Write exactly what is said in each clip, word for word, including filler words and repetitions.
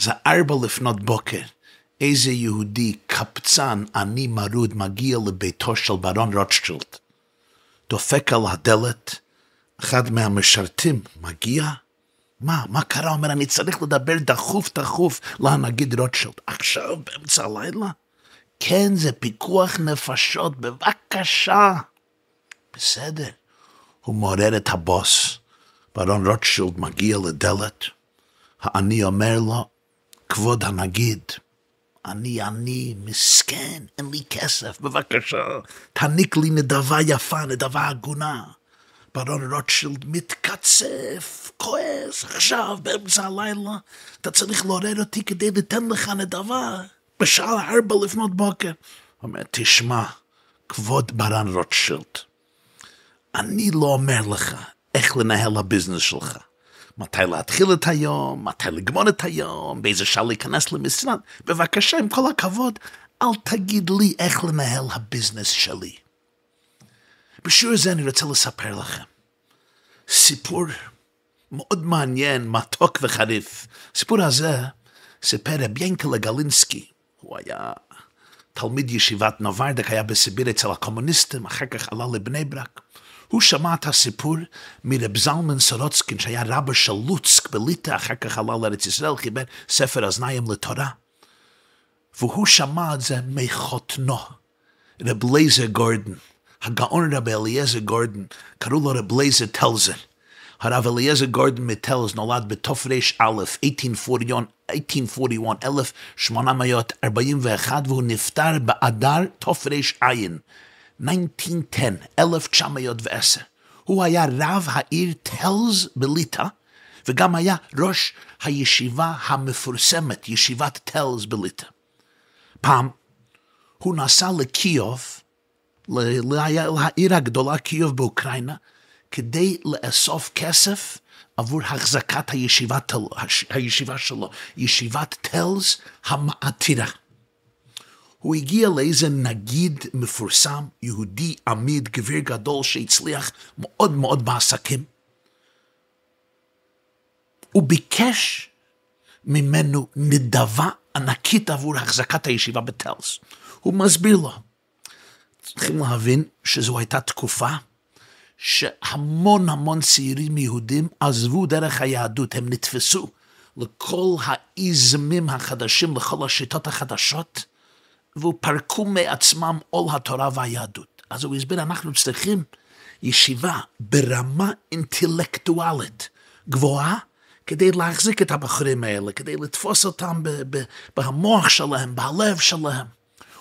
זה ארבע לפנות בוקר. איזה יהודי קפצן, אני מרוד, מגיע לביתו של ברון רוטשילד. דופק על הדלת, אחד מהמשרתים מגיע, מה, מה קרה? אומר, אני צריך לדבר דחוף דחוף להנגיד רוטשילד. עכשיו, באמצע הלילה? כן, זה פיקוח נפשות, בבקשה. בסדר. הוא מעורר את הבוס. ברון רוטשילד מגיע לדלת. העני אומר לו, כבוד הנגיד, אני אני מסכן, אין לי כסף, בבקשה, תעניק לי נדבה יפה, נדבה הגונה. ברון רוטשילד מתקצף, כועס, עכשיו, באמצע הלילה, אתה צריך לעורר אותי כדי לתן לך נדבה, בשעה ארבע לפנות בוקר. הוא אומר, תשמע, כבוד ברון רוטשילד, אני לא אומר לך איך לנהל הביזנס שלך. מתי להתחיל את היום, מתי לגמור את היום, באיזה שעה להיכנס למשרד. בבקשה, עם כל הכבוד, אל תגיד לי איך לנהל הביזנס שלי. בשיעור הזה אני רוצה לספר לכם סיפור מאוד מעניין, מתוק וחריף. הסיפור הזה סיפר רב ינקל גלינסקי. הוא היה תלמיד ישיבת נוברדק, היה בסיביר אצל הקומוניסטים, אחר כך עלה לבני ברק. הוא שמע את הסיפור מרב זלמן סורוצקין, שהיה רבא של לוצק בליטא, אחר כך עלה לארץ ישראל, חיבר ספר אוזניים לתורה. והוא שמע את זה מחותנו, רב אליעזר גורדון, הגאון רב אליעזר גורדון, קראו לו רב אליעזר טלזר. הרב אליעזר גורדון מטלז נולד בתוף רש א', אלף שמונה מאות ארבעים ואחת, אלף שמונה מאות ארבעים ואחת, והוא נפטר באדר תוף רש עין. תשע עשרה עשר, אלף תשע מאות ועשר. הוא היה רב העיר תלז בליטא, וגם היה ראש הישיבה המפורסמת, ישיבת תלז בליטא. פעם, הוא נסע לקיוב, לעיר הגדולה קיוב באוקראינה, כדי לאסוף כסף עבור החזקת הישיבה שלו, ישיבת תלז המעטירה. הוא הגיע לאיזה נגיד מפורסם, יהודי עמיד, גביר גדול שהצליח מאוד מאוד בעסקים. הוא ביקש ממנו נדבה ענקית עבור החזקת הישיבה בטלס. הוא מסביר לו. צריכים להבין שזו הייתה תקופה שהמון המון צעירים יהודים עזבו דרך היהדות, הם נתפסו לכל האיזמים החדשים, לכל השיטות החדשות, ופרקו מעצמם עול התורה והיהדות. אז הוא הסביר, אנחנו צריכים ישיבה ברמה אינטלקטואלית גבוהה, כדי להחזיק את הבחורים האלה, כדי לתפוס אותם ב- ב- במוח שלהם, בלב שלהם.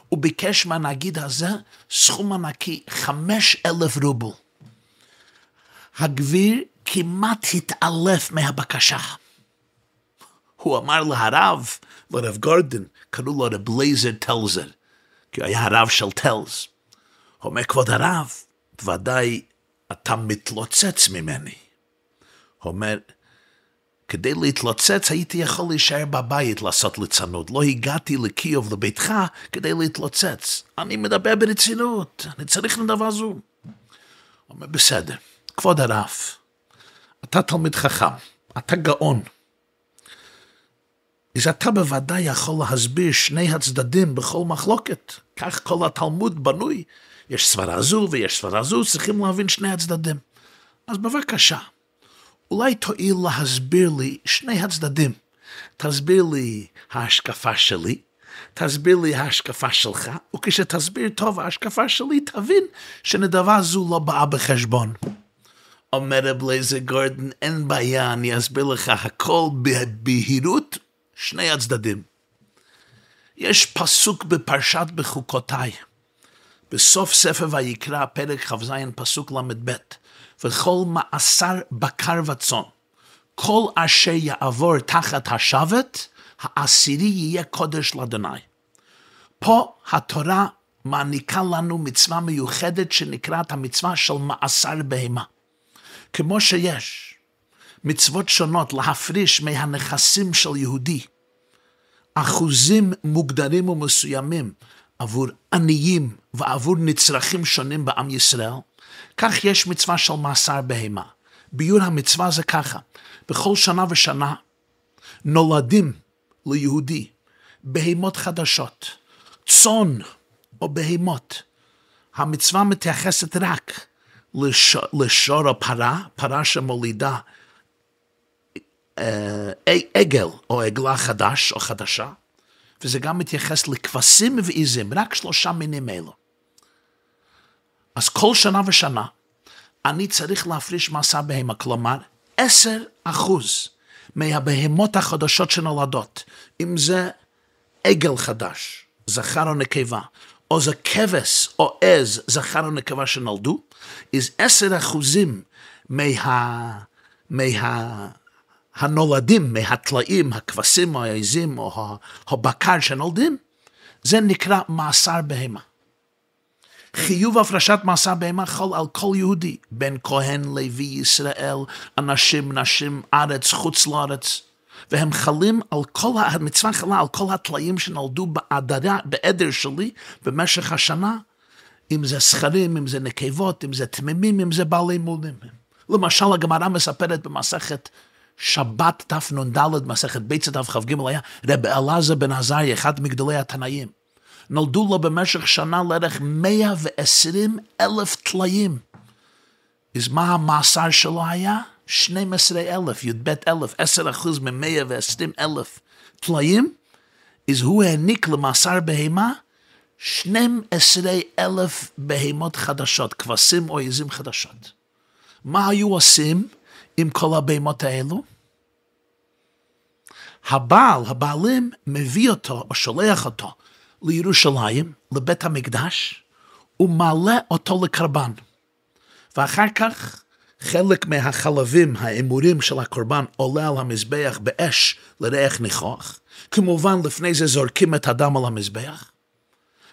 הוא ביקש מהנגיד הזה סכום ענקי, חמש אלף רובל. הגביר כמעט התעלף מהבקשה. הוא אמר להרב, לרב גורדון, קראו לו רב אליעזר טלזר, כי הוא היה הרב של תלז. הוא אומר, כבוד הרב, ודאי אתה מתלוצץ ממני. הוא אומר, כדי להתלוצץ הייתי יכול להישאר בבית לעשות ליצנות. לא הגעתי לקיוב לביתך כדי להתלוצץ. אני מדבר ברצינות, אני צריך לדבר זו. הוא אומר, בסדר, כבוד הרב, אתה תלמיד חכם, אתה גאון. אז אתה בוודאי יכול להסביר שני הצדדים בכל מחלוקת. כך כל התלמוד בנוי. יש סברה זו ויש סברה זו, צריכים להבין שני הצדדים. אז בבקשה, אולי תואיל להסביר לי שני הצדדים. תסביר לי ההשקפה שלי, תסביר לי ההשקפה שלך, וכשתסביר טוב ההשקפה שלי, תבין שנדבה זו לא באה בחשבון. אומר רב אליעזר גורדון, אין בעיה, אני אסביר לך הכל בבהירות, שני הצדדים. יש פסוק בפרשת בחוקותיי, בסוף ספר ויקרא, פרק ח"ז, פסוק למ"ד, וכל מעשר בקר וצאן, כל אשר יעבור תחת השבט, העשירי יהיה קודש לאדוני. פה התורה מעניקה לנו מצווה מיוחדת שנקראת המצווה של מעשר בהמה. כמו שיש מצוות שונות להפריש מהנכסים של יהודי אחוזים מוגדרים ומסוימים עבור עניים ועבור נצרכים שונים בעם ישראל, כך יש מצווה של מעשר בהמה. ביור המצווה זה ככה, בכל שנה ושנה נולדים ליהודי, בהימות חדשות, צאן או בהימות, המצווה מתייחסת רק לשור הפרה, פרה שמולידה עגל או עגלה חדש או חדשה, וזה גם מתייחס לכבשים ועיזים, רק שלושה מינים אלו. אז כל שנה ושנה אני צריך להפריש מסע בהמה, כלומר עשר אחוז מהבהמות החדשות שנולדות, אם זה עגל חדש, זכר או נקבה, או זה כבש או עז, זכר או נקבה שנולדו, אז עשר אחוזים מה... מה... הנולדים, מהטלאים, הכבשים או העזים או הבקר שנולדים, זה נקרא מעשר בהמה. חיוב הפרשת מעשר בהמה חל על כל יהודי, בן כהן, לוי, ישראל, אנשים, נשים, ארץ, חוץ לארץ, והם חלים על כל, המצווה חלה על כל הטלאים שנולדו בעדרה, בעדר שלי במשך השנה, אם זה סכרים, אם זה נקבות, אם זה תמימים, אם זה בעלי מולים. למשל, הגמרא מספרת במסכת שבת תף נון דלת, מסכת ביצת תף חב ג' היה רב אלעזר בן עזריה, אחד מגדולי התנאים. נולדו לו במשך שנה לערך מאה ועשרים אלף תליים. אז מה המעשר שלו היה? שנים עשר אלף, י"ב אלף, עשרה אחוז מ-מאה ועשרים אלף תליים. אז הוא העניק למעשר בהימה שנים עשר אלף בהימות חדשות, כבשים או עזים חדשות. מה היו עושים עם כל הבהמות האלו? הבעל, הבעלים, מביא אותו או שולח אותו לירושלים, לבית המקדש, ומעלה אותו לקרבן. ואחר כך, חלק מהחלבים, האמורים של הקורבן, עולה על המזבח באש לריח ניחוח. כמובן, לפני זה זורקים את הדם על המזבח.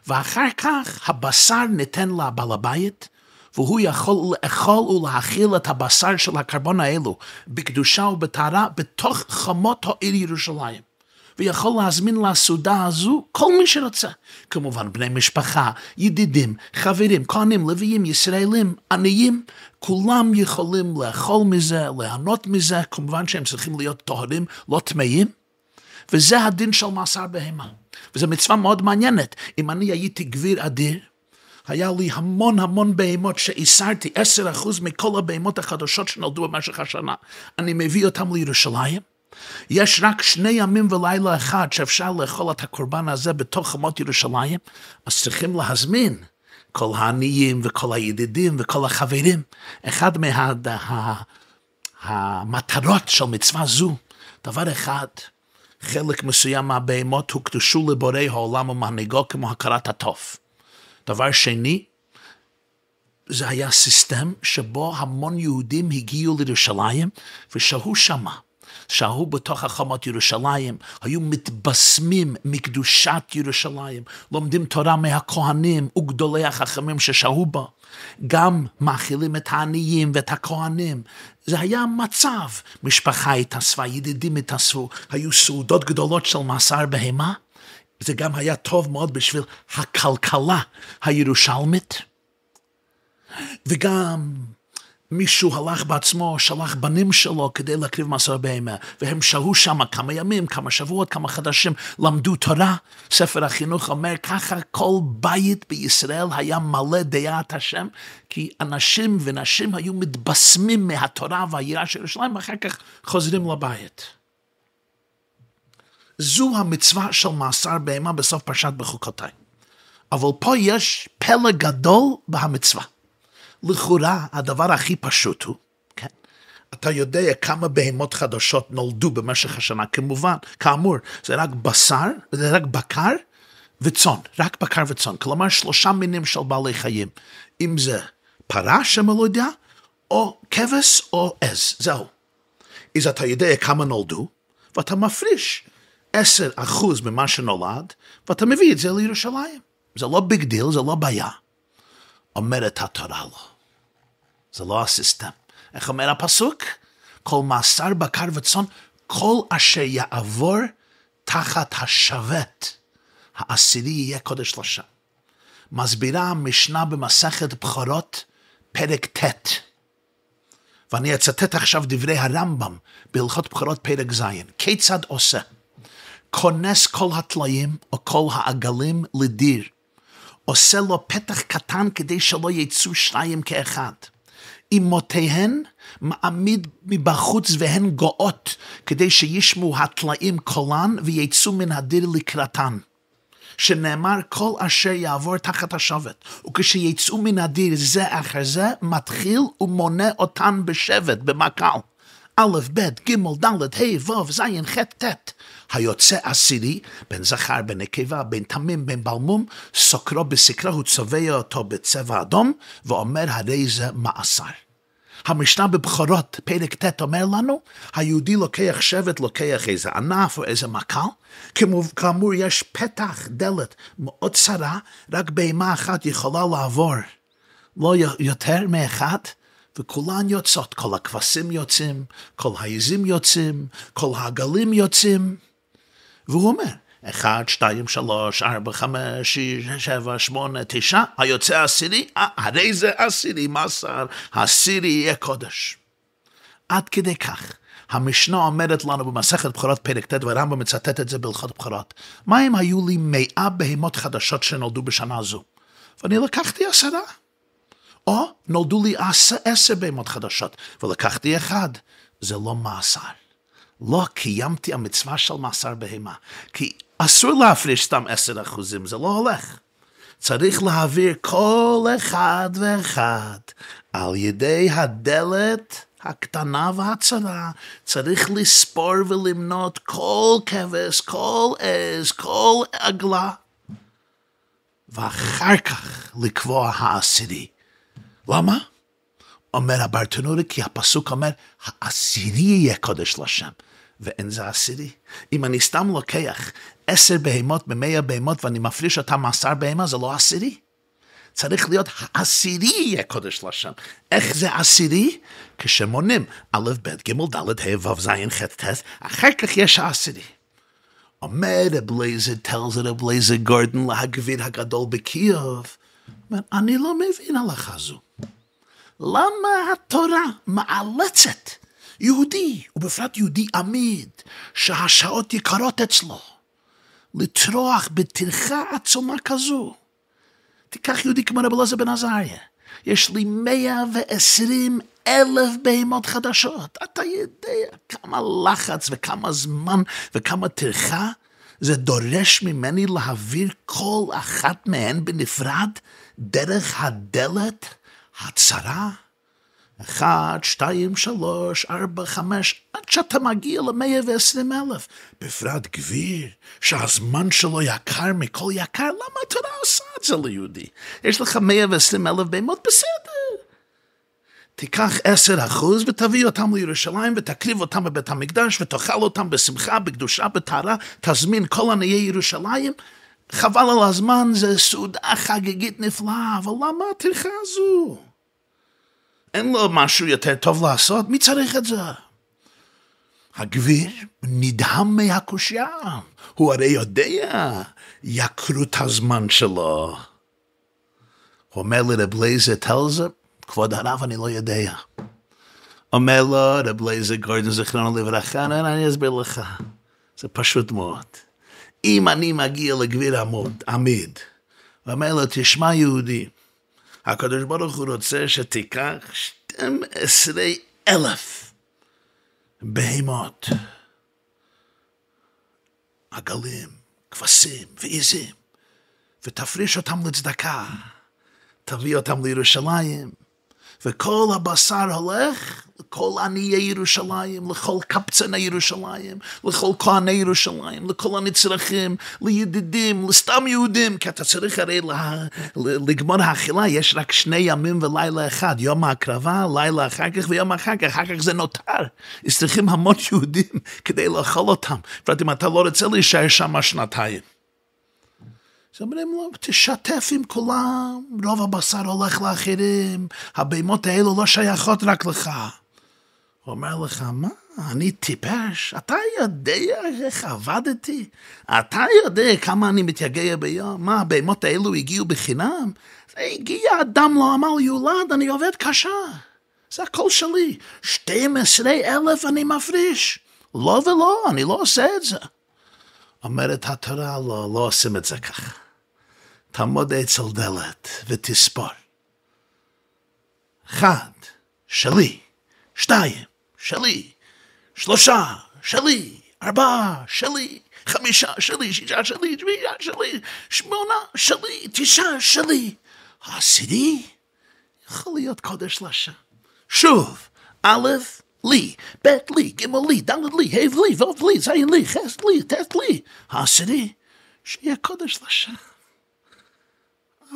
ואחר כך, הבשר ניתן לבעל הבית, והוא יכול לאכול ולהאכיל את הבשר של הקרבן האלו בקדושה ובטהרה בתוך חומות העיר ירושלים. ויכול להזמין לסעודה הזו כל מי שרוצה. כמובן בני משפחה, ידידים, חברים, כהנים, לוויים, ישראלים, עניים, כולם יכולים לאכול מזה, ליהנות מזה, כמובן שהם צריכים להיות טהורים, לא טמאים. וזה הדין של מעשר בהמה. וזו מצווה מאוד מעניינת. אם אני הייתי גביר אדיר, היה לי המון המון בהמות שאיסרתי, עשר אחוז מכל הבהמות החדשות שנולדו במשך השנה. אני מביא אותם לירושלים. יש רק שני ימים ולילה אחד שאפשר לאכול את הקורבן הזה בתוך חומות ירושלים, אז צריכים להזמין כל העניים וכל הידידים וכל החברים. אחד מהמטרות של מצווה זו, דבר אחד, חלק מסוים מהבהמות הוקדשו לבורא העולם ומנהיגו כמו הכרת הטוב. דבר שני, זה היה סיסטם שבו המון יהודים הגיעו לירושלים ושהו שמה. שהו בתוך החומות ירושלים, היו מתבשמים מקדושת ירושלים, לומדים תורה מהכהנים וגדולי החכמים ששהו בה. גם מאכילים את העניים ואת הכהנים. זה היה המצב. משפחה התאספה, ידידים התאספו, היו סעודות גדולות של מעשר בהמה. זה גם היה טוב מאוד בשביל הכלכלה הירושלמית, וגם מישהו הלך בעצמו, שלח בנים שלו כדי להקריב מעשר בהמה, והם שהו שם כמה ימים, כמה שבועות, כמה חודשים, למדו תורה. ספר החינוך אומר, ככה כל בית בישראל היה מלא דעת השם, כי אנשים ונשים היו מתבשמים מהתורה והיראה של ירושלים, ואחר כך חוזרים לבית. זו המצווה של מעשר בהמה בסוף פרשת בחוקותיי. אבל פה יש פלא גדול בהמצווה. לכאורה, הדבר הכי פשוט הוא, כן? אתה יודע כמה בהמות חדשות נולדו במשך השנה, כמובן, כאמור, זה רק בשר, זה רק בקר וצאן, רק בקר וצאן, כלומר שלושה מינים של בעלי חיים, אם זה פרה שמלודה, או כבש או עז, זהו. אז אתה יודע כמה נולדו, ואתה מפריש עשר אחוז ממה שנולד, ואתה מביא את זה לירושלים. זה לא ביג דיל, זה לא בעיה. אומרת התורה לו. זה לא הסיסטם. איך אומר הפסוק? כל מעשר בקר וצאן, כל אשר יעבור תחת השבט, העשירי יהיה קודש לשם. מסבירה המשנה במסכת בחורות, פרק ט'. ואני אצטט עכשיו דברי הרמב"ם, בהלכות בחורות פרק ז'. כיצד עושה? כונס כל התליים או כל העגלים לדיר, עושה לו פתח קטן כדי שלא יצאו שניים כאחד. אמותיהן מעמיד מבחוץ והן גאות כדי שישמו התלאים קולן ויצאו מן הדיר לקראתן. שנאמר כל אשר יעבור תחת השבט, וכשיצאו מן הדיר זה אחר זה, מתחיל ומונה אותן בשבט, במקל. א', ב', ג', ד', ה', ו', ז', ח', ט'. היוצא עשירי, בן זכר, בן נקבה, בן תמים, בן בלמום, סוקרו בסקרה, הוא צובע אותו בצבע אדום, ואומר הרי זה מאסר. המשנה בבחורות, פרק ט' אומר לנו, היהודי לוקח שבט, לוקח איזה ענף או איזה מקל, כאמור יש פתח, דלת מאוד צרה, רק בהמה אחת יכולה לעבור, לא יותר מאחד, וכולן יוצאות, כל הכבשים יוצאים, כל העזים יוצאים, כל העגלים יוצאים, והוא אומר, אחד, שתיים, שלוש, ארבע, חמש, שש, שבע, שמונה, תשע, היוצא עשירי, הרי זה עשירי, מסר, עשירי יהיה קודש. עד כדי כך, המשנה אומרת לנו במסכת בחורות פרק ט' ורמב"ם מצטט את זה בהלכות בחורות, מה אם היו לי מאה בהמות חדשות שנולדו בשנה זו? ואני לקחתי עשרה. או נולדו לי עשר בהמות חדשות ולקחתי אחד, זה לא מעשר. לא קיימתי המצווה של מעשר בהמה, כי אסור להפריש סתם עשר אחוזים, זה לא הולך. צריך להעביר כל אחד ואחד על ידי הדלת הקטנה והצרה. צריך לספור ולמנות כל כבש, כל עז, כל עגלה, ואחר כך לקבוע העשירי. למה? אומר הברטנורי, כי הפסוק אומר, העשירי יהיה קודש לשם, ואין זה עשירי. אם אני סתם לוקח עשר בהמות במאה בהמות, ואני מפריש אותם עשר בהמה, זה לא עשירי. צריך להיות העשירי יהיה קודש לשם. איך זה עשירי? כשמונים, א', ב', ג', ד', ה', ו', ז', ח', ט', אחר כך יש העשירי. אומר רב אליעזר, תלז רב אליעזר גורדון להגביר הגדול בקייב, אני לא מבין הלכה זו. למה התורה מאלצת יהודי, ובפרט יהודי עמיד, שהשעות יקרות אצלו, לטרוח בטרחה עצומה כזו? תיקח יהודי כמו רבי אלעזר בן עזריה, יש לי מאה ועשרים אלף בהמות חדשות, אתה יודע כמה לחץ וכמה זמן וכמה טרחה זה דורש ממני להעביר כל אחת מהן בנפרד דרך הדלת הצרה. אחד, שתיים, שלוש, ארבע, חמש, עד שאתה מגיע למאה ועשרים אלף. בפרט גביר, שהזמן שלו יקר מכל יקר, למה התורה עושה את זה ליהודי? יש לך מאה ועשרים אלף בהמות, בסדר. תיקח עשר אחוז ותביא אותם לירושלים ותקריב אותם בבית המקדש ותאכל אותם בשמחה, בקדושה, בטהרה, תזמין כל עניי ירושלים. חבל על הזמן, זה סעודה חגיגית נפלאה, אבל למה הטרחה הזו? אין לו משהו יותר טוב לעשות, מי צריך את זה? הגביר נדהם מהקושיה, הוא הרי יודע יקרות הזמן שלו. הוא אומר לרב אליעזר תלז, כבוד הרב, אני לא יודע. אומר לו רב אליעזר גורדון זיכרונו לברכה, אני אסביר לך, זה פשוט מאוד. אם אני מגיע לגביר עמיד, ואומר לו, תשמע יהודי, הקדוש ברוך הוא רוצה שתיקח שתים עשרה אלף בהמות, עגלים, כבשים ועזים, ותפריש אותם לצדקה, תביא אותם לירושלים, וכל הבשר הולך לכל עניי ירושלים, לכל קבצני ירושלים, לכל כהני ירושלים, לכל הנצרכים, לידידים, לסתם יהודים, כי אתה צריך הרי לה, לגמור האכילה, יש רק שני ימים ולילה אחד, יום ההקרבה, לילה אחר כך ויום אחר כך, אחר כך זה נותר, יש צריכים המון יהודים כדי לאכול אותם, ואת אם אתה לא רוצה להישאר שם שנתיים. אז אומרים לו, תשתף עם כולם, רוב הבשר הולך לאחרים, הבהמות האלו לא שייכות רק לך. הוא אומר לך, מה? אני טיפש? אתה יודע איך עבדתי? אתה יודע כמה אני מתייגע ביום? מה, הבהמות האלו הגיעו בחינם? זה הגיע אדם לא עמל יולד, אני עובד קשה. זה הכל שלי. שתים עשרה אלף אני מפריש. לא ולא, אני לא עושה את זה. אומרת התורה, לא, לא עושים את זה כך. תעמוד אצל דלת ותספור. אחד, שלי, שתיים, שלי, שלושה, שלי, ארבעה, שלי, חמישה, שלי, שישה, שלי, שביעה, שלי, שמונה, שלי, תשעה, שלי. עשירי, יכול להיות קודש לשם. שוב, א', לי, ב', לי, ג', לי, ד', לי, ה', לי, ו', לי, ז', לי, ח', לי, ט', לי. עשירי, שיהיה קודש לשם.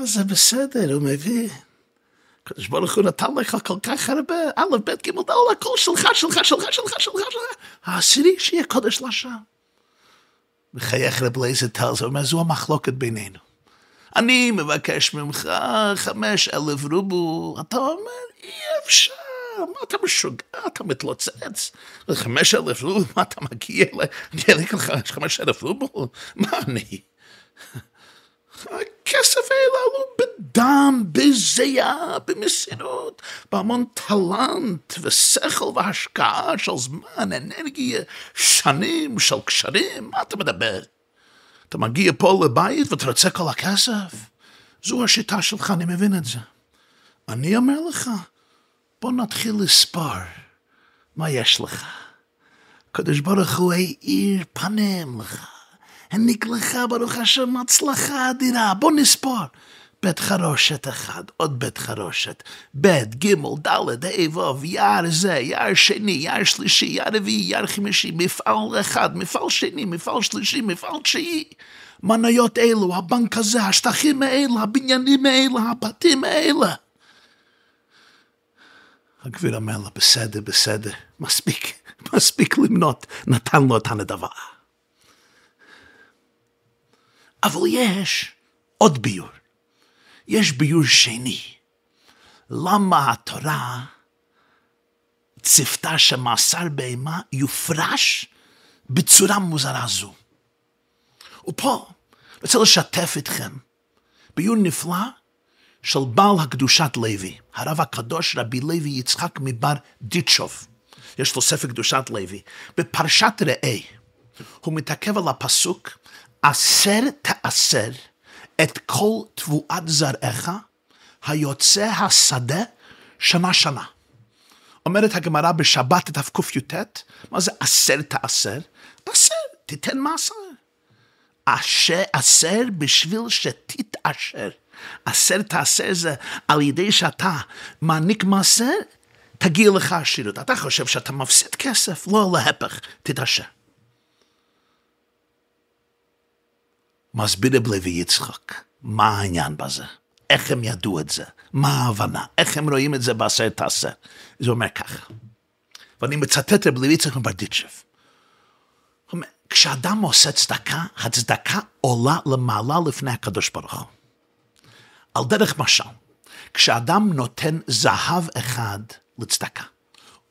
אז זה בסדר, הוא מביא. הקדוש ברוך הוא נתן לך כל כך הרבה, א', ב', ג', ד', הכל שלך, שלך, שלך, שלך, שלך, שלך. העשירי שיהיה קודש לשם. וחייך רב אליעזר טלז, הוא אומר, זו המחלוקת בינינו. אני מבקש ממך חמש אלף רובל, אתה אומר, אי אפשר, מה אתה משוגע, אתה מתלוצץ, חמש אלף רובל, מה אתה מגיע אליי, אני אליק לך חמש אלף רובל, מה אני? הכסף העלו בדם, בזיעה, במסירות, בהמון טלנט ושכל והשקעה של זמן, אנרגיה, שנים של קשרים, מה אתה מדבר? אתה מגיע פה לבית ואתה רוצה כל הכסף? זו השיטה שלך, אני מבין את זה. אני אומר לך, בוא נתחיל לספור מה יש לך. הקדוש ברוך הוא האיר פנים לך. העניק לך, ברוך השם, הצלחה אדירה, בוא נספור. בית חרושת אחד, עוד בית חרושת, בית, גימל, דלת, איבוב, יער זה, יער שני, יער שלישי, יער רביעי, יער חמישי, מפעל אחד, מפעל שני, מפעל שלישי, מפעל תשיעי. מניות אלו, הבנק הזה, השטחים האלה, הבניינים האלה, הבתים האלה. הגביר אומר לה, בסדר, בסדר, מספיק, מספיק למנות, נתן לו את הנדבה. אבל יש עוד ביור. יש ביור שני. למה התורה צפתה שמאסר בהמה יופרש בצורה מוזרה זו? ופה אני רוצה לשתף אתכם ביור נפלא של בעל הקדושת לוי, הרב הקדוש רבי לוי יצחק מברדיצ'ב. יש לו ספר קדושת לוי. בפרשת ראה, הוא מתעכב על הפסוק, אסר תאסר את כל תבואת זרעך היוצא השדה שנה שנה. אומרת הגמרא בשבת תק"ט, מה זה אסר תאסר? תאסר, תיתן מאסר. אסר בשביל שתתאשר. אסר תאסר זה על ידי שאתה מעניק מאסר, תגיע לך עשירות. אתה חושב שאתה מפסיד כסף? לא, להפך, תתאשר. מסביר רב לוי יצחק, מה העניין בזה? איך הם ידעו את זה? מה ההבנה? איך הם רואים את זה בעשר תעשר? זה אומר ככה, ואני מצטט רב לוי יצחק מברדיצ'ב. כשאדם עושה צדקה, הצדקה עולה למעלה לפני הקדוש ברוך הוא. על דרך משל, כשאדם נותן זהב אחד לצדקה,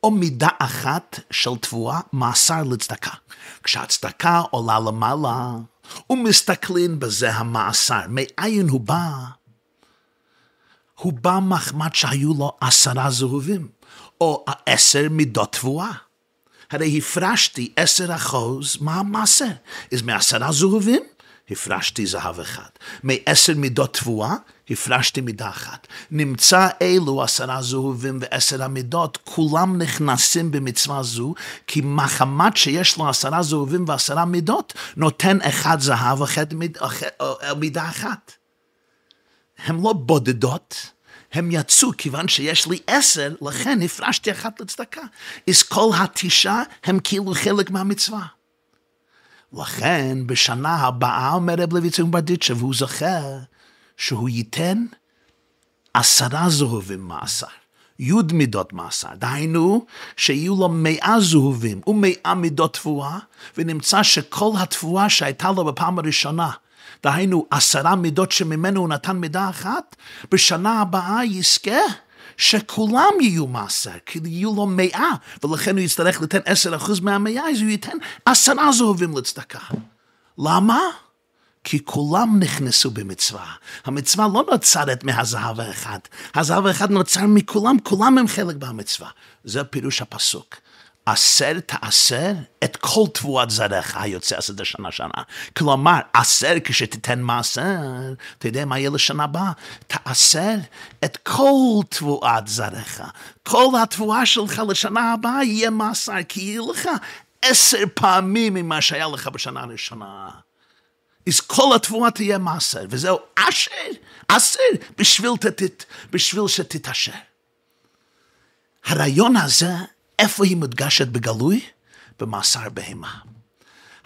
או מידה אחת של תבואה מעשר לצדקה, כשהצדקה עולה למעלה, ומסתכלים בזה המעשר, מאין הוא בא? הוא בא מחמת שהיו לו עשרה זהובים, או עשר מידות תבואה. הרי הפרשתי עשר אחוז מהמעשר. אז מעשרה זהובים, הפרשתי זהב אחד. מעשר מידות תבואה, הפרשתי מידה אחת. נמצא אלו עשרה זהובים ועשר המידות, כולם נכנסים במצווה זו, כי מחמת שיש לו עשרה זהובים ועשרה מידות, נותן אחד זהב אחד מיד, מידה אחת. הם לא בודדות, הם יצאו כיוון שיש לי עשר, לכן הפרשתי אחת לצדקה. אז כל התשעה הם כאילו חלק מהמצווה. לכן בשנה הבאה אומר רב לוי יצחק מברדיצ'ב, והוא זוכר, שהוא ייתן עשרה זהובים מעשר, יוד מידות מעשר, דהיינו שיהיו לו מאה זהובים ומאה מידות תבואה, ונמצא שכל התבואה שהייתה לו בפעם הראשונה, דהיינו עשרה מידות שממנו הוא נתן מידה אחת, בשנה הבאה יזכה שכולם יהיו מעשר, כי יהיו לו מאה, ולכן הוא יצטרך לתן עשר אחוז מהמאה, אז הוא ייתן עשרה זהובים לצדקה. למה? כי כולם נכנסו במצווה. המצווה לא נוצרת מהזהב האחד. הזהב האחד נוצר מכולם, כולם הם חלק במצווה. זה פירוש הפסוק. עשר תעשר את כל תבואת זרעך היוצא עשרת השנה שנה. כלומר, עשר כשתיתן מעשר, תדע מה יהיה לשנה הבאה, תעשר את כל תבואת זרעך. כל התבואה שלך לשנה הבאה יהיה מעשר, כי יהיה לך עשר פעמים ממה שהיה לך בשנה הראשונה. אז כל התבואה תהיה מעשר, וזהו עשר, עשר, בשביל, תת, בשביל שתתעשר. הרעיון הזה, איפה היא מודגשת בגלוי? במעשר בהמה.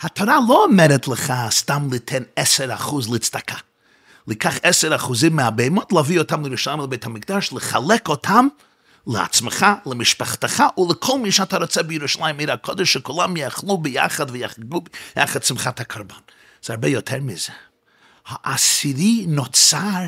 התורה לא אומרת לך סתם ליתן עשר אחוז לצדקה. לקח עשר אחוזים מהבהמות, להביא אותם לירושלים לבית המקדש, לחלק אותם לעצמך, למשפחתך ולכל מי שאתה רוצה בירושלים עיר הקודש, שכולם יאכלו ביחד ויחגגו ביחד שמחת הקרבן. זה הרבה יותר מזה. העשירי נוצר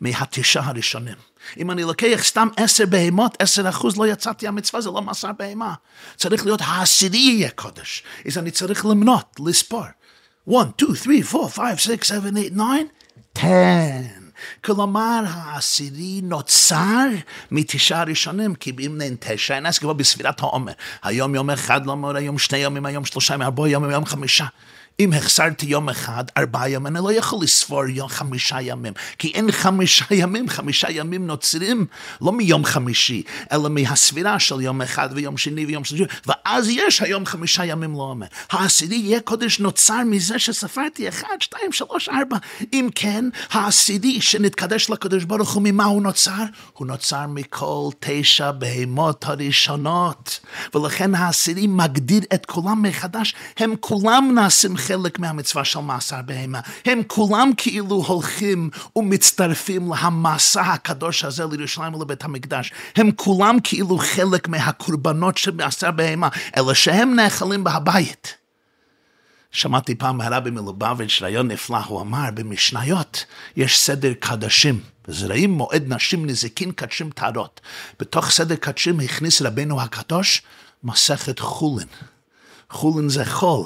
מהתשעה הראשונים. אם אני לוקח סתם עשר בהמות, עשר אחוז לא יצאתי המצווה, זה לא מעשר בהמה. צריך להיות העשירי יהיה קודש. אז אני צריך למנות, לספור. אחת, שתיים, שלוש, ארבע, חמש, שש, שבע, שמונה, תשע. כלומר, העשירי נוצר מתשעה ראשונים, כי אם נהן תשע, אין אז כבר בספירת העומר. היום יום אחד, לא אומר, היום שני ימים, היום שלושה ימים, ארבעה ימים, היום חמישה. אם החסרתי יום אחד, ארבעה ימים, אני לא יכול לספור יום חמישה ימים, כי אין חמישה ימים, חמישה ימים נוצרים, לא מיום חמישי, אלא מהספירה של יום אחד ויום שני ויום שני, ואז יש היום חמישה ימים לא אומר. העשירי יהיה קודש נוצר מזה שספרתי אחד, שתיים, שלוש, ארבע. אם כן, העשירי שנתקדש לקודש ברוך הוא ממה הוא נוצר? הוא נוצר מכל תשע בהמות הראשונות, ולכן העשירי מגדיר את כולם מחדש, הם כולם נעשים חדש. חלק מהמצווה של מעשר בהמה. הם כולם כאילו הולכים ומצטרפים למסע הקדוש הזה לירושלים ולבית המקדש. הם כולם כאילו חלק מהקורבנות של מעשר בהמה, אלא שהם נאכלים בהבית. שמעתי פעם הרבי מלובביץ' רעיון נפלא, הוא אמר, במשניות יש סדר קדשים. זרעים, מועד, נשים, נזיקין, קדשים, טהרות. בתוך סדר קדשים הכניס רבינו הקדוש מסכת חולין. חולין זה חול.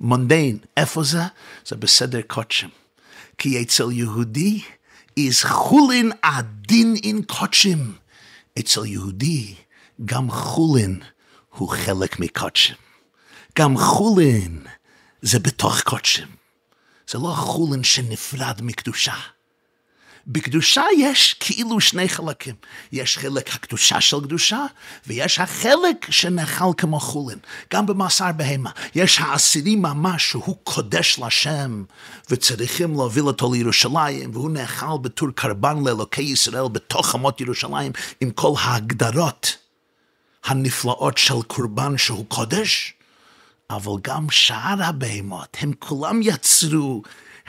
מונדיין, איפה זה? זה בסדר קודשים. כי אצל יהודי, איז חולין עדין אין קודשים. אצל יהודי, גם חולין הוא חלק מקודשים. גם חולין זה בתוך קודשים. זה לא חולין שנפרד מקדושה. בקדושה יש כאילו שני חלקים. יש חלק הקדושה של קדושה, ויש החלק שנחל כמו חולין. גם במעשר בהמה. יש העשירי ממש שהוא קודש לשם, וצריכים להוביל אותו לירושלים, והוא נחל בתור קרבן לאלוקי ישראל, בתוך חומות ירושלים, עם כל ההגדרות הנפלאות של קורבן שהוא קודש. אבל גם שאר הבהמות, הם כולם יצרו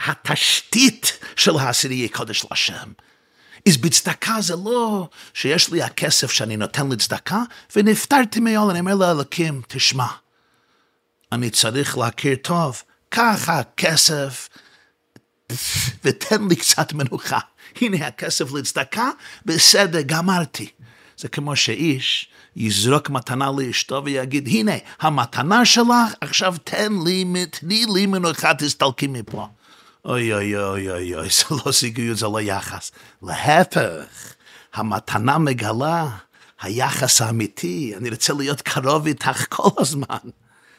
התשתית של העשירי יהיה קודש לשם. אז בצדקה זה לא שיש לי הכסף שאני נותן לצדקה, ונפטרתי מעול, אני אומר לאלוקים, תשמע, אני צריך להכיר טוב, ככה כסף, ותן לי קצת מנוחה. הנה הכסף לצדקה, בסדר, גמרתי. זה כמו שאיש יזרוק מתנה לאשתו ויגיד, הנה, המתנה שלך, עכשיו תן לי, תני לי מנוחה, תסתלקי מפה. אוי, אוי, אוי, אוי, אוי, זה לא סיגיות, זה לא יחס. להפך, המתנה מגלה, היחס האמיתי, אני רוצה להיות קרוב איתך כל הזמן.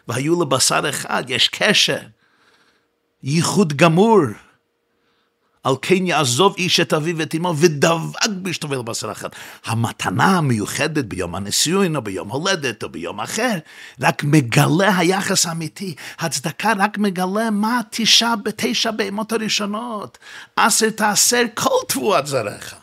והיו לבשר אחד, יש קשר. ייחוד גמור. על כן יעזוב איש את אביו ואת אמו, ודבק באשתו ולבשר אחד. המתנה המיוחדת ביום הנישואין, או ביום הולדת, או ביום אחר, רק מגלה היחס האמיתי. הצדקה רק מגלה מה תשע בתשע בהמות הראשונות. עשר תעשר כל תבואת זרעך.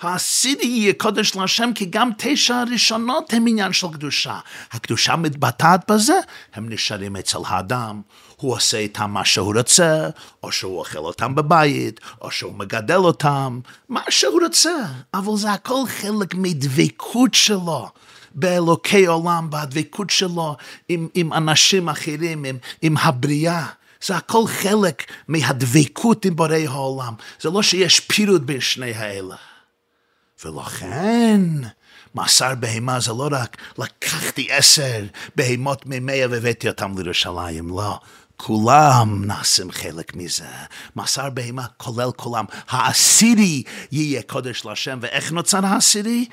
העשירי יהיה קודש להשם, כי גם תשע הראשונות הם עניין של קדושה. הקדושה מתבטאת בזה, הם נשארים אצל האדם. הוא עושה איתם מה שהוא רוצה, או שהוא אוכל אותם בבית, או שהוא מגדל אותם, מה שהוא רוצה. אבל זה הכל חלק מדבקות שלו, באלוקי עולם, בהדבקות שלו, עם, עם אנשים אחרים, עם, עם הבריאה. זה הכל חלק מהדבקות עם בורא העולם. זה לא שיש פירוד בין שני האלה. ולכן, מעשר בהמה זה לא רק לקחתי עשר בהמות ממאה והבאתי אותם לירושלים, לא. כולם נעשים חלק מזה. מעשר בהמה כולל כולם. העשירי יהיה קודש להשם, ואיך נוצר העשירי?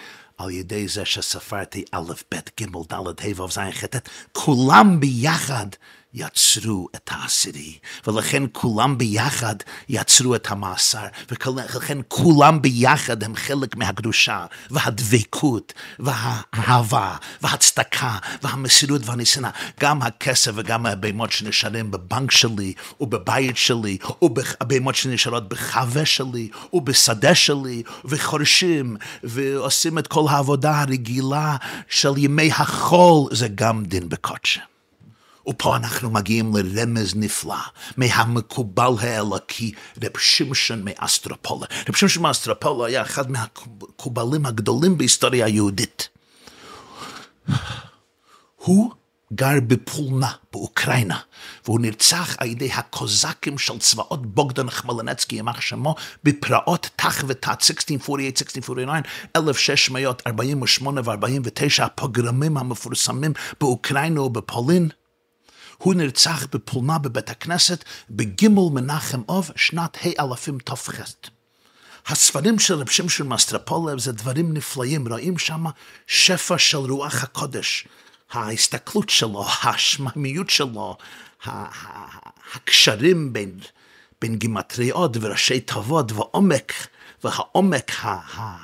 על ידי זה שספרתי א', ב', ג', ד', ה', ו', ז', ח', ט', כולם ביחד יצרו את העשירי, ולכן כולם ביחד יצרו את המעשר, ולכן כולם ביחד הם חלק מהקדושה, והדבקות, והאהבה, והצדקה, והמסירות והניסינה. גם הכסף וגם הבהמות שנשארים בבנק שלי, ובבית שלי, ובהמות שנשארות בחווה שלי, ובשדה שלי, וחורשים, ועושים את כל העבודה הרגילה של ימי החול, זה גם דין בקודש. ופה אנחנו מגיעים לרמז נפלא מהמקובל האלוקי רב שמשון מאסטרופול. רב שמשון מאסטרופול היה אחד מהמקובלים הגדולים בהיסטוריה היהודית. הוא גר בפולנה, באוקראינה, והוא נרצח על ידי הקוזקים של צבאות בוגדן חמלנצקי, ימח שמו, בפרעות תח ותת, אלף שש מאות ארבעים ושמונה ו-אלף שש מאות ארבעים ותשע, הפוגרמים המפורסמים באוקראינה ובפולין. הוא נרצח בפולמה בבית הכנסת בגימול מנחם אוב שנת האלפים תופחת. הספרים של רב שמשון מאסטרופולב זה דברים נפלאים, רואים שם שפע של רוח הקודש, ההסתכלות שלו, השממיות שלו, הקשרים בין, בין גימטריות וראשי תוות ועומק, והעומק ה, ה,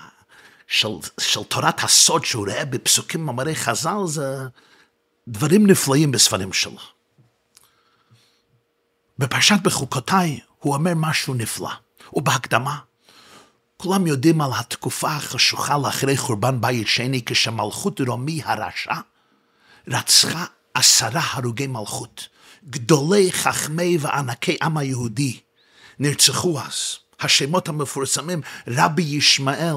של, של תורת הסוד שהוא ראה בפסוקים מאמרי חז"ל, זה דברים נפלאים בספרים שלו. בפרשת בחוקותיי הוא אומר משהו נפלא, ובהקדמה, כולם יודעים על התקופה החשוכה לאחרי חורבן בית שני, כשמלכות רומי הרשע רצחה עשרה הרוגי מלכות. גדולי חכמי וענקי עם היהודי נרצחו אז. השמות המפורסמים, רבי ישמעאל,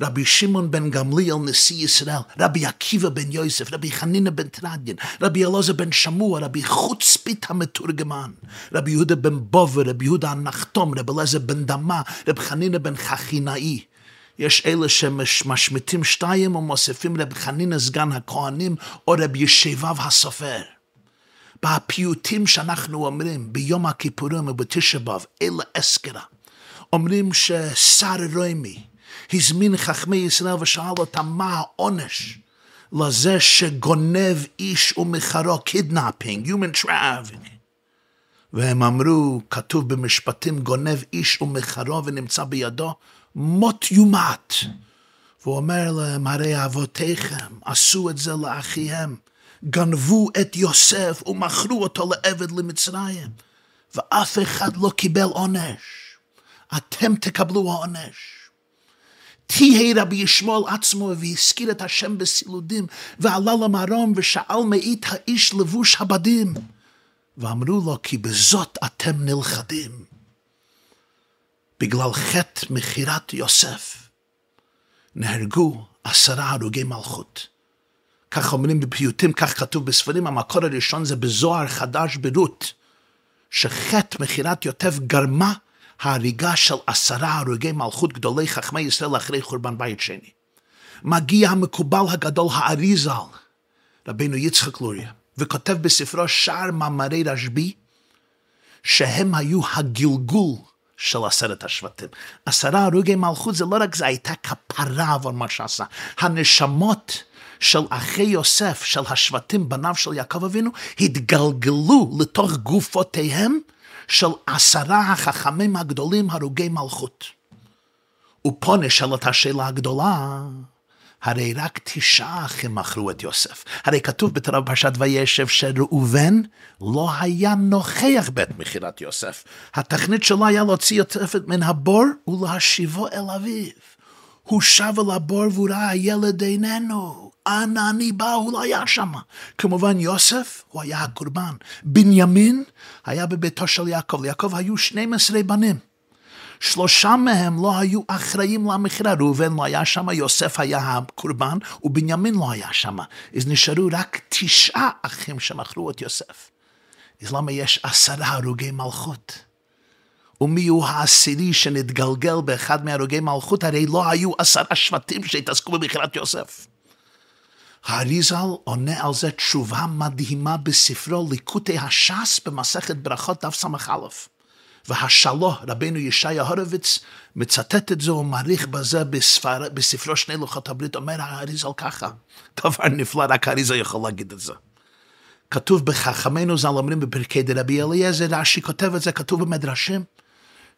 רבי שמעון בן גמליאל נשיא ישראל, רבי עקיבא בן יוסף, רבי חנינה בן תרדיון, רבי אלעזר בן שמוע, רבי חוצפית המתורגמן, רבי יהודה בן בבה, רבי יהודה הנחתום, רבי אליעזר בן דמה, רבי חנינה בן חכינאי. יש אלה שמשמיטים שתיים ומוסיפים רבי חנינה סגן הכהנים או רבי ישעיהו הסופר. בפיוטים שאנחנו אומרים ביום הכיפורים ובתשעה באב, אלה אזכרה. אומרים ששר רומי הזמין חכמי ישראל ושאל אותם מה העונש לזה שגונב איש ומחרו, קידנאפינג, human trafficking. והם אמרו, כתוב במשפטים, גונב איש ומחרו ונמצא בידו מות יומת. והוא אומר להם, הרי אבותיכם עשו את זה לאחיהם, גנבו את יוסף ומכרו אותו לעבד למצרים, ואף אחד לא קיבל עונש. אתם תקבלו העונש. תהי רבי ישמעאל עצמו והזכיר את השם בסילודים, ועלה למרום ושאל מאית האיש לבוש הבדים, ואמרו לו, כי בזאת אתם נלכדים. בגלל חטא מכירת יוסף נהרגו עשרה הרוגי מלכות. כך אומרים בפיוטים, כך כתוב בספרים. המקור הראשון זה בזוהר חדש ברות, שחטא מכירת יוסף גרמה ההריגה של עשרה הרוגי מלכות גדולי חכמי ישראל אחרי חורבן בית שני. מגיע המקובל הגדול הארי ז"ל, רבינו יצחק לוריא, וכותב בספרו שער מאמרי רשב"י, שהם היו הגלגול של עשרת השבטים. עשרה הרוגי מלכות זה לא רק זה, הייתה כפרה עבור מה שעשה. הנשמות של אחי יוסף, של השבטים בניו של יעקב אבינו, התגלגלו לתוך גופותיהם של עשרה החכמים הגדולים הרוגי מלכות. ופה נשאלת השאלה הגדולה, הרי רק תשעה אחים מכרו את יוסף. הרי כתוב בתורה בפרשת וישב שראובן לא היה נוכח בעת מכירת יוסף. התכנית שלו היה להוציא יוסף מן הבור ולהשיבו אל אביו. הוא שב אל הבור והוא ראה, הילד איננו, אנה אני בא, הוא לא היה שם. כמובן יוסף, הוא היה הקורבן. בנימין היה בביתו של יעקב. ליעקב היו שנים עשר בנים. שלושה מהם לא היו אחראים למכירה. ראובן לא היה שם, יוסף היה הקורבן, ובנימין לא היה שם. אז נשארו רק תשעה אחים שמכרו את יוסף. אז למה יש עשרה הרוגי מלכות? ומי הוא העשירי שנתגלגל באחד מהרוגי מלכות? הרי לא היו עשרה שבטים שהתעסקו במכירת יוסף. הארי ז"ל עונה על זה תשובה מדהימה בספרו ליקוטי הש"ס במסכת ברכות דף סמך א', והשלו, רבנו ישעיה הורביץ, מצטט את זה ומעריך בזה בספר, בספרו שני לוחות הברית, אומר האריזל ככה, דבר נפלא, רק האריזל יכול להגיד את זה. כתוב בחכמינו ז"ל אומרים בפרקי דרבי אליעזר, רש"י כותב את זה, כתוב במדרשים,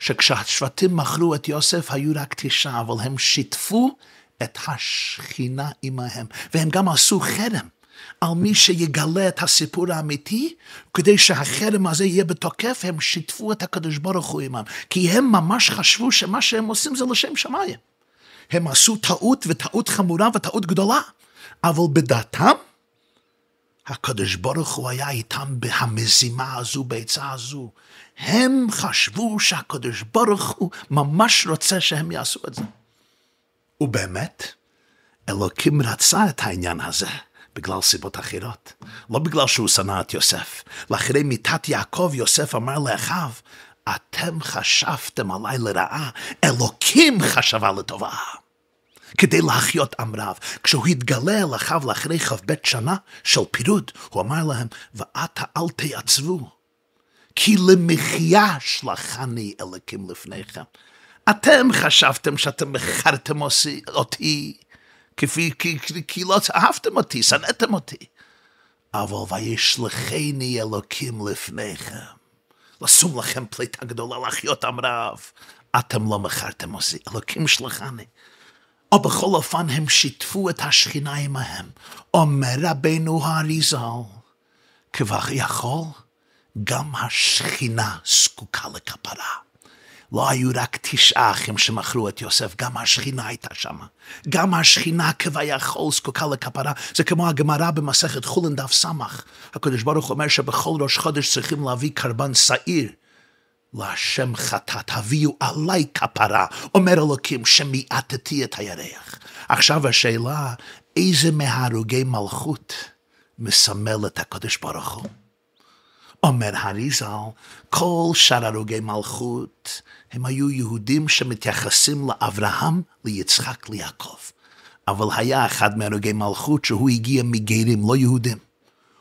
שכשהשבטים מכרו את יוסף היו רק תשעה, אבל הם שיתפו את השכינה עמהם, והם גם עשו חרם על מי שיגלה את הסיפור האמיתי, כדי שהחרם הזה יהיה בתוקף, הם שיתפו את הקדוש ברוך הוא עמם, כי הם ממש חשבו שמה שהם עושים זה לשם שמיים. הם עשו טעות וטעות חמורה וטעות גדולה, אבל בדעתם, הקדוש ברוך הוא היה איתם בהמזימה הזו, בעצה הזו. הם חשבו שהקדוש ברוך הוא ממש רוצה שהם יעשו את זה. ובאמת, אלוקים רצה את העניין הזה, בגלל סיבות אחרות. לא בגלל שהוא שנא את יוסף. לאחרי מיתת יעקב, יוסף אמר לאחיו, אתם חשבתם עליי לרעה, אלוקים חשבה לטובה. כדי להחיות עם רב, כשהוא התגלה אל אחיו לאחרי ח"ב שנה של פירוד, הוא אמר להם, ועתה אל תייצבו, כי למחיה שלחני אלוקים לפניכם. אתם חשבתם שאתם מכרתם אותי, כפי, כי, כי לא אהבתם אותי, שנאתם אותי. אבל וישלחני אלוקים לפניכם, לשום לכם פליטה גדולה להחיות עם רב. אתם לא מכרתם אותי, אלוקים שלחני. או בכל אופן הם שיתפו את השכינה עמהם. אומר רבנו האריזל, כביכול, גם השכינה זקוקה לכפרה. לא היו רק תשעה אחים שמכרו את יוסף, גם השכינה הייתה שמה. גם השכינה כביכול זקוקה לכפרה. זה כמו הגמרא במסכת חולין דף סמך. הקדוש ברוך הוא אומר שבכל ראש חודש צריכים להביא קרבן שעיר. להשם חטאת, הביאו עליי כפרה, אומר אלוקים, שמיעטתי את הירח. עכשיו השאלה, איזה מהרוגי מלכות מסמל את הקדוש ברוך הוא? אומר האריזל, כל שאר הרוגי מלכות, הם היו יהודים שמתייחסים לאברהם, ליצחק, ליעקב. אבל היה אחד מהרוגי מלכות שהוא הגיע מגרים, לא יהודים.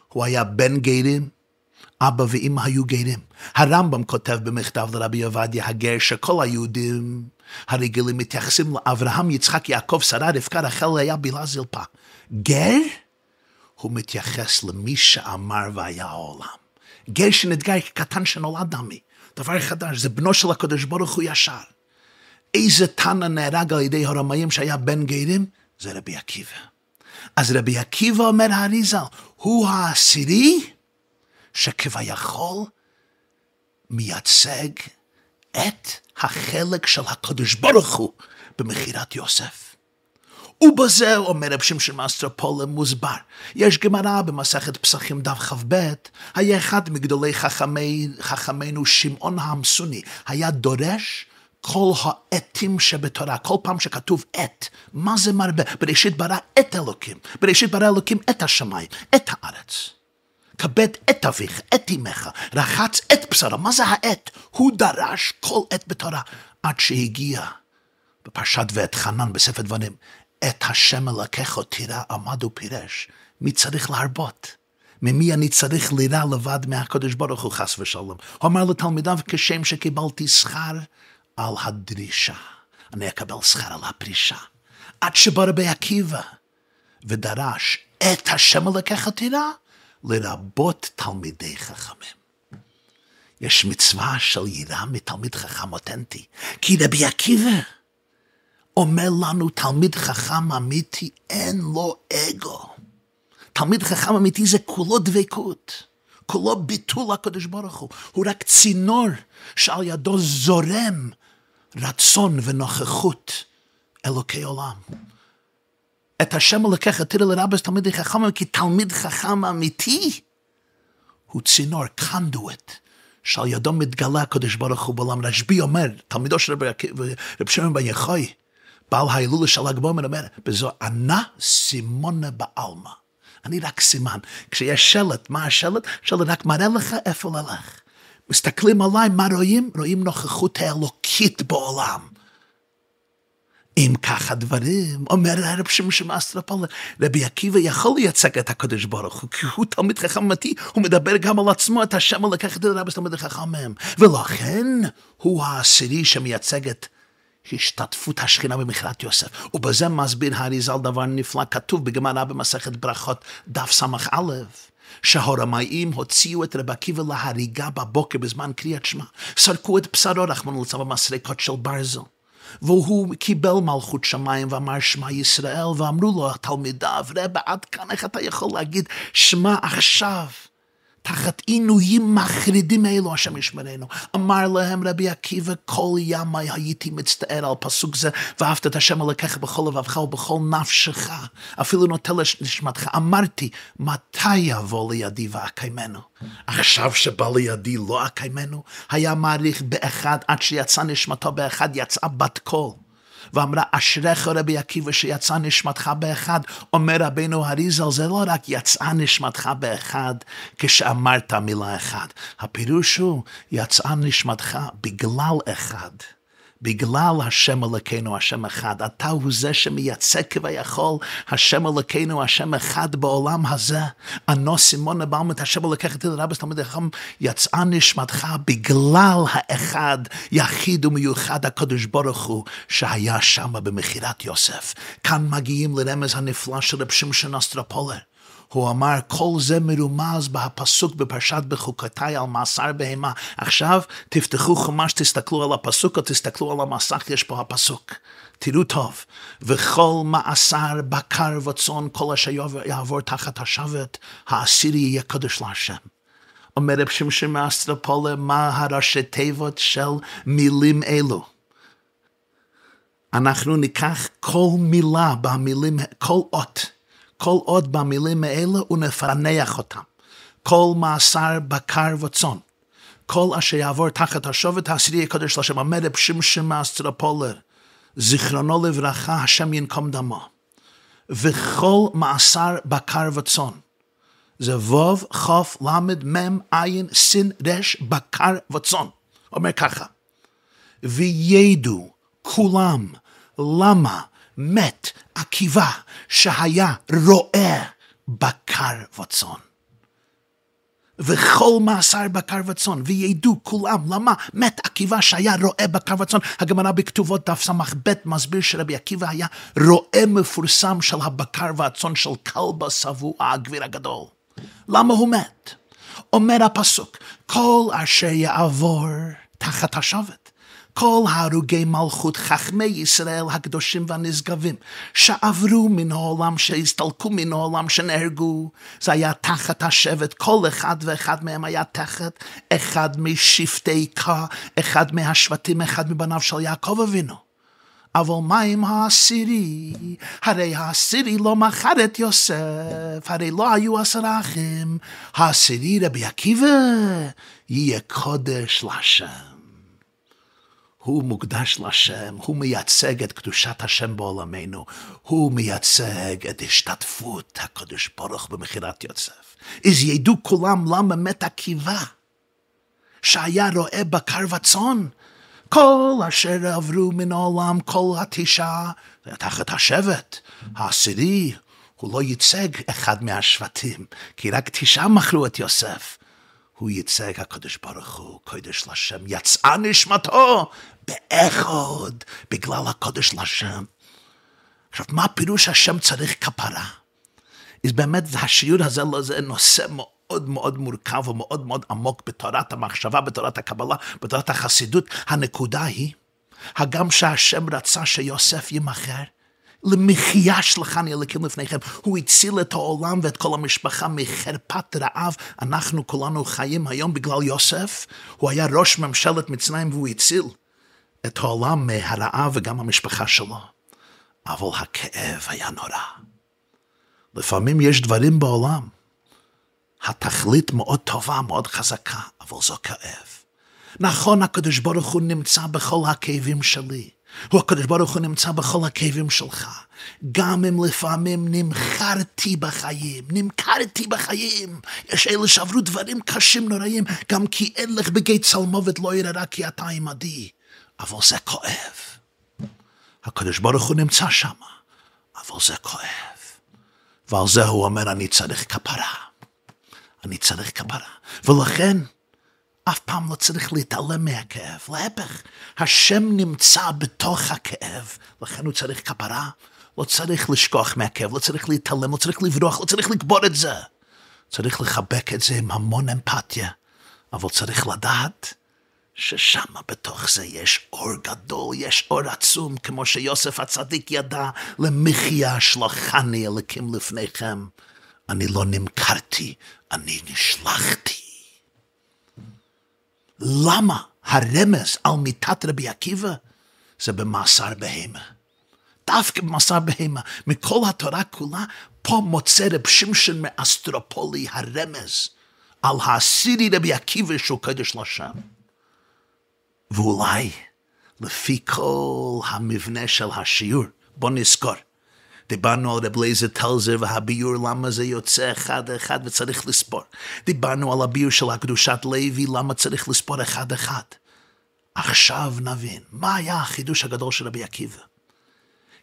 הוא היה בן גרים, אבא ואמא היו גרים. הרמב"ם כותב במכתב לרבי עובדיה הגר שכל היהודים הרגילים מתייחסים לאברהם, יצחק, יעקב, שרה, רבקה, רחל, לאה, בלהה, זלפה. גר, הוא מתייחס למי שאמר והיה העולם. גר שנתגר כקטן שנולד דמי. דבר חדש, זה בנו של הקדוש ברוך הוא ישר. איזה תנא נהרג על ידי הרמאים שהיה בן גרים? זה רבי עקיבא. אז רבי עקיבא אומר האריזל, הוא העשירי, שכביכול מייצג את החלק של הקדוש ברוך הוא במכירת יוסף. ובזה אומר רב שמשון מאוסטרופול מוסבר. יש גמרא במסכת פסחים דף ח"ב, היה אחד מגדולי חכמי, חכמינו שמעון העמסוני, היה דורש כל העתים שבתורה, כל פעם שכתוב עת, מה זה מרבה? בראשית ברא את אלוקים, בראשית ברא אלוקים את השמיים, את הארץ. כבד את אביך, את אמך, רחץ את בשרה. מה זה העת? הוא דרש כל עת בתורה, עד שהגיע בפרשת ואת חנן בספר דברים, את השם אלוקיך תירא, עמד ופירש. מי צריך להרבות? ממי אני צריך לירא לבד? מהקדוש ברוך הוא, חס ושלום. הוא אמר לתלמידיו, כשם שקיבלתי שכר על הדרישה, אני אקבל שכר על הפרישה. עד שבא רבי עקיבא ודרש את השם אלוקיך תירא, לרבות תלמידי חכמים. יש מצווה של יראה מתלמיד חכם אותנטי, כי רבי עקיבא אומר לנו, תלמיד חכם אמיתי אין לו אגו. תלמיד חכם אמיתי זה כולו דבקות, כולו ביטול הקדוש ברוך הוא. הוא רק צינור שעל ידו זורם רצון ונוכחות אלוקי עולם. את השם הלקח תראה לרבס תלמידי חכם, כי תלמיד חכם אמיתי הוא צינור, קנדואט, שעל ידו מתגלה הקדוש ברוך הוא בעולם. רשב"י אומר, תלמידו של רב שמעון בן יחי, בעל ההילולה של ל"ג בעומר, אומר, בזו ענה סימונה בעלמא. אני רק סימן. כשיש שלט, מה השלט? שלט רק מראה לך איפה ללך. מסתכלים עליי, מה רואים? רואים נוכחות האלוקית בעולם. אם ככה דברים, אומר הרב שמשון מאוסטרופול, רבי עקיבא יכול לייצג את הקדוש ברוך הוא, כי הוא תלמיד חכם אמיתי, הוא מדבר גם על עצמו, את השם לקח את רבי תלמיד חכמים, ולכן הוא העשירי שמייצג את השתתפות השכינה במכירת יוסף. ובזה מסביר הריז"ל דבר נפלא, כתוב בגמרא במסכת ברכות דף סמך א', שהרמאים הוציאו את רבי עקיבא להריגה בבוקר בזמן קריאת שמע, סרקו את בשרו רחמנא ליצלן במסרקות של ברזל, והוא קיבל מלכות שמיים ואמר שמע ישראל, ואמרו לו התלמידיו, רבי, עד כאן איך אתה יכול להגיד שמע עכשיו תחת עינויים מחרידים אלו, השם ישמרנו? אמר להם רבי עקיבא, כל ימי הייתי מצטער על פסוק זה, ואהבת את השם אלוקיך בכל לבבך ובכל נפשך, אפילו נוטל נשמתך. אמרתי, מתי יבוא לידי ואקיימנו? עכשיו שבא לידי לא אקיימנו? היה מעריך באחד, עד שיצא נשמתו באחד, יצאה בת קול. ואמרה, אשריך רבי עקיבא שיצא נשמתך באחד. אומר רבינו הריז"ל, זה לא רק יצאה נשמתך באחד כשאמרת מילה אחד, הפירוש הוא יצאה נשמתך בגלל אחד, בגלל השם אלוקינו השם אחד. אתה הוא זה שמייצג כביכול השם אלוקינו השם אחד בעולם הזה. אנו סימון הבלמות השם אלוקיך תלרבס תלמיד חכם, יצאה נשמתך בגלל האחד יחיד ומיוחד הקדוש ברוך הוא שהיה שם במכירת יוסף. כאן מגיעים לרמז הנפלא של רב שמשון אוסטרופול. הוא אמר, כל זה מרומז בהפסוק בפרשת בחוקותיי על מאסר בהמה. עכשיו תפתחו חומש, תסתכלו על הפסוק או תסתכלו על המסך, יש פה הפסוק. תראו טוב, וכל מאסר בקר וצאן כל אשר יעבור תחת השבט, האסיר יהיה קדוש להשם. אומר רב שמשון מאוסטרופול, מה הראשי תיבות של מילים אלו? אנחנו ניקח כל מילה במילים, כל אות, כל עוד במילים האלה ונפרנח אותם. כל מאסר בקר וצאן, כל אשר יעבור תחת השבט, האסיר יהיה קדוש להשם. אומר רב שמשון מאוסטרופול, זיכרונו לברכה, השם ינקום דמו. וכל מאסר בקר וצאן, זה ווב, חוף, למד, מם, עין, סין, רש, בקר וצאן. אומר ככה, וידעו כולם למה מת עקיבא שהיה רואה בקר וצאן. וכל מאסר בקר וצאן, וידעו כולם למה מת עקיבא שהיה רואה בקר וצאן. הגמרא בכתובות דף סמך בית מסביר שרבי עקיבא היה רואה מפורסם של הבקר והצאן, של כלב השבוע הגביר הגדול. למה הוא מת? אומר הפסוק, כל אשר יעבור תחת השבט, כל הרוגי מלכות חכמי ישראל הקדושים והנשגבים שעברו מן העולם, שהסתלקו מן העולם, שנהרגו, זה היה תחת השבט. כל אחד ואחד מהם היה תחת אחד משבטי קה, אחד מהשבטים, אחד מבניו של יעקב אבינו. אבל מה עם העשירי? הרי העשירי לא מכר את יוסף, הרי לא היו עשרה אחים. העשירי רבי עקיבא יהיה קודש להשם. הוא מוקדש להשם, הוא מייצג את קדושת השם בעולמנו, הוא מייצג את השתתפות הקדוש ברוך במכירת יוסף. אז ידעו כולם למה מת עקיבא שהיה רואה בקר וצאן, כל אשר עברו מן העולם, כל התשעה, תחת השבט, העשירי, הוא לא ייצג אחד מהשבטים, כי רק תשעה מכרו את יוסף. הוא ייצג הקדוש ברוך הוא, קודש לשם, יצאה נשמתו באחד, בגלל הקודש לשם. עכשיו, מה פירוש השם צריך כפרה? אז באמת השיעור הזה לא, זה נושא מאוד מאוד מורכב ומאוד מאוד עמוק בתורת המחשבה, בתורת הקבלה, בתורת החסידות. הנקודה היא, הגם שהשם רצה שיוסף ימכר, למחיה שלחני אלוקים לפניכם, הוא הציל את העולם ואת כל המשפחה מחרפת רעב. אנחנו כולנו חיים היום בגלל יוסף. הוא היה ראש ממשלת מצרים והוא הציל את העולם מהרעב וגם המשפחה שלו. אבל הכאב היה נורא. לפעמים יש דברים בעולם, התכלית מאוד טובה, מאוד חזקה, אבל זו כאב. נכון, הקדוש ברוך הוא נמצא בכל הכאבים שלי, הוא הקדוש ברוך הוא נמצא בכל הכאבים שלך, גם אם לפעמים נמכרתי בחיים, נמכרתי בחיים, יש אלה שעברו דברים קשים נוראים, גם כי אין לך בגיא צלמוות לא יראה כי אתה עמדי, אבל זה כואב. הקדוש ברוך הוא נמצא שם, אבל זה כואב. ועל זה הוא אומר, אני צריך כפרה. אני צריך כפרה. ולכן, אף פעם לא צריך להתעלם מהכאב. להפך, השם נמצא בתוך הכאב, לכן הוא צריך כפרה. לא צריך לשכוח מהכאב, לא צריך להתעלם, לא צריך לברוח, לא צריך לקבור את זה. צריך לחבק את זה עם המון אמפתיה, אבל צריך לדעת ששם בתוך זה יש אור גדול, יש אור עצום, כמו שיוסף הצדיק ידע, למחיה שלחני אלוקים לפניכם. אני לא נמכרתי, אני נשלחתי. למה הרמז על מיטת רבי עקיבא? זה במאסר בהמה. דווקא במאסר בהמה, מכל התורה כולה, פה מוצא רב שמשון מאסטרופולי הרמז על האסירי רבי עקיבא שהוא קדוש לשם. ואולי, לפי כל המבנה של השיעור, בוא נזכור, דיברנו על רב אליעזר טלזר והביור למה זה יוצא אחד אחד וצריך לספור. דיברנו על הביור של הקדושת לוי, למה צריך לספור אחד אחד. עכשיו נבין, מה היה החידוש הגדול של רבי עקיבא?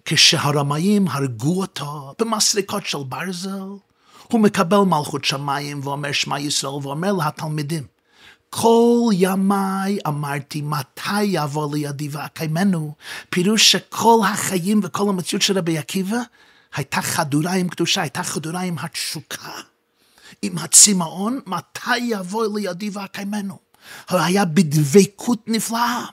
כשהרמאים הרגו אותו במסריקות של ברזל, הוא מקבל מלכות שמיים ואומר שמע ישראל ואומר להתלמידים, כל ימי אמרתי, מתי יבוא לידי ואקיימנו? פירוש שכל החיים וכל המציאות של רבי עקיבא הייתה חדורה עם קדושה, הייתה חדורה עם התשוקה, עם הצמאון, מתי יבוא לידי ואקיימנו? הוא היה בדבקות נפלאה,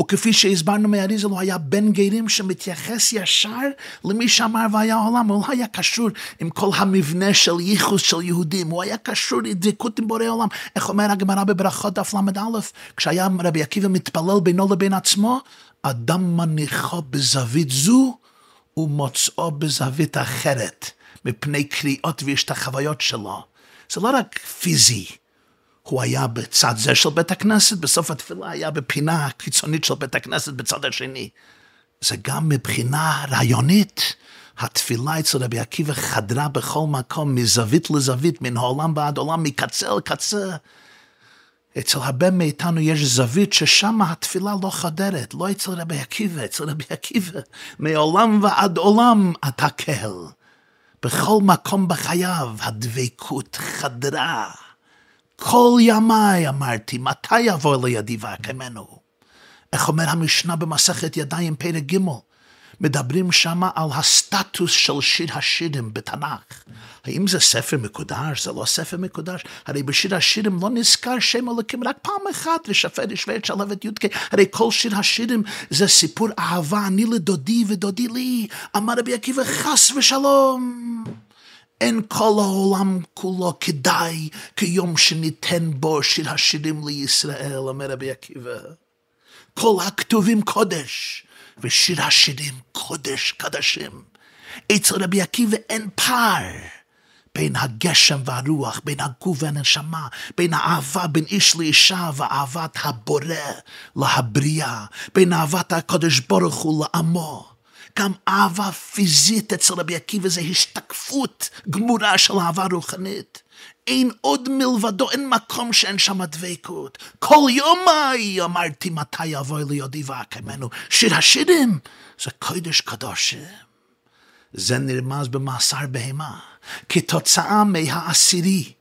וכפי שהסברנו מהריזל, הוא היה בן גרים שמתייחס ישר למי שאמר והיה העולם. הוא לא היה קשור עם כל המבנה של ייחוס של יהודים, הוא היה קשור לדבקות עם בורא עולם. איך אומר הגמרא בברכות דף למד א', כשהיה רבי עקיבא מתפלל בינו לבין עצמו, אדם מניחו בזווית זו ומוצאו בזווית אחרת, מפני קריאות והשתחוויות שלו. זה לא רק פיזי. הוא היה בצד זה של בית הכנסת, בסוף התפילה היה בפינה הקיצונית של בית הכנסת בצד השני. זה גם מבחינה רעיונית. התפילה אצל רבי עקיבא חדרה בכל מקום, מזווית לזווית, מן העולם ועד עולם, מקצה אל קצה. אצל הרבה מאיתנו יש זווית ששם התפילה לא חדרת, לא אצל רבי עקיבא, אצל רבי עקיבא. מעולם ועד עולם אתה קהל. בכל מקום בחייו הדבקות חדרה. כל ימי אמרתי, מתי יבוא לידי ואקיימנו? איך אומר המשנה במסכת ידיים פרק ג', מדברים שמה על הסטטוס של שיר השירים בתנ"ך. האם זה ספר מקודש? זה לא ספר מקודש. הרי בשיר השירים לא נזכר שם אלוקים רק פעם אחת, ושפר ישבץ שלוות יודקי. הרי כל שיר השירים זה סיפור אהבה, אני לדודי ודודי לי. אמר רבי עקיבא חס ושלום. אין כל העולם כולו כדאי כיום שניתן בו שיר השירים לישראל, אומר רבי עקיבא. כל הכתובים קודש, ושיר השירים קודש קדשים. אצל רבי עקיבא אין פער בין הגשם והרוח, בין הגוף והנשמה, בין האהבה בין איש לאישה ואהבת הבורא להבריאה, בין אהבת הקדוש ברוך הוא לעמו. גם אהבה פיזית אצל רבי עקיבא זה השתקפות גמורה של אהבה רוחנית. אין עוד מלבדו, אין מקום שאין שם דבקות. כל יומי אמרתי מתי יבוא לידי ואקיימנו. שיר השירים זה קודש קדושים. זה נרמז במאסר בהמה, כתוצאה מהעשירי.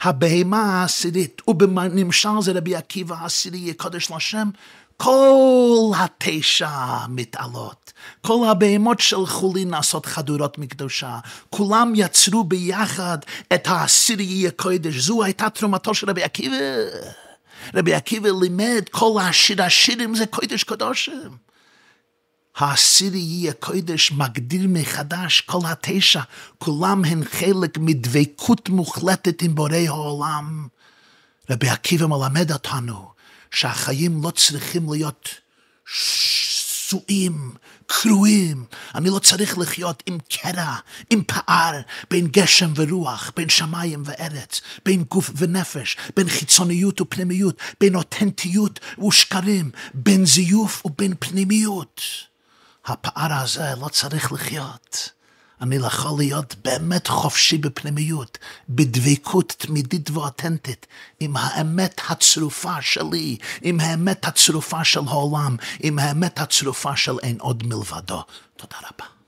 הבהמה העשירית, ובנמשל זה רבי עקיבא העשירי קודש לשם, כל התשע מתעלות, כל הבהמות של חולין נעשות חדורות מקדושה, כולם יצרו ביחד את העשירי הקודש. זו הייתה תרומתו של רבי עקיבא. רבי עקיבא לימד כל השיר השירים זה קודש קדושים. העשירי הקודש מגדיר מחדש כל התשע, כולם הן חלק מדבקות מוחלטת עם בורא העולם. רבי עקיבא מלמד אותנו שהחיים לא צריכים להיות סועים, קרועים. אני לא צריך לחיות עם קרע, עם פער, בין גשם ורוח, בין שמיים וארץ, בין גוף ונפש, בין חיצוניות ופנימיות, בין אותנטיות ושקרים, בין זיוף ובין פנימיות. הפער הזה לא צריך לחיות. אני יכול להיות באמת חופשי בפנימיות, בדבקות תמידית ואותנטית, עם האמת הצרופה שלי, עם האמת הצרופה של העולם, עם האמת הצרופה של אין עוד מלבדו. תודה רבה.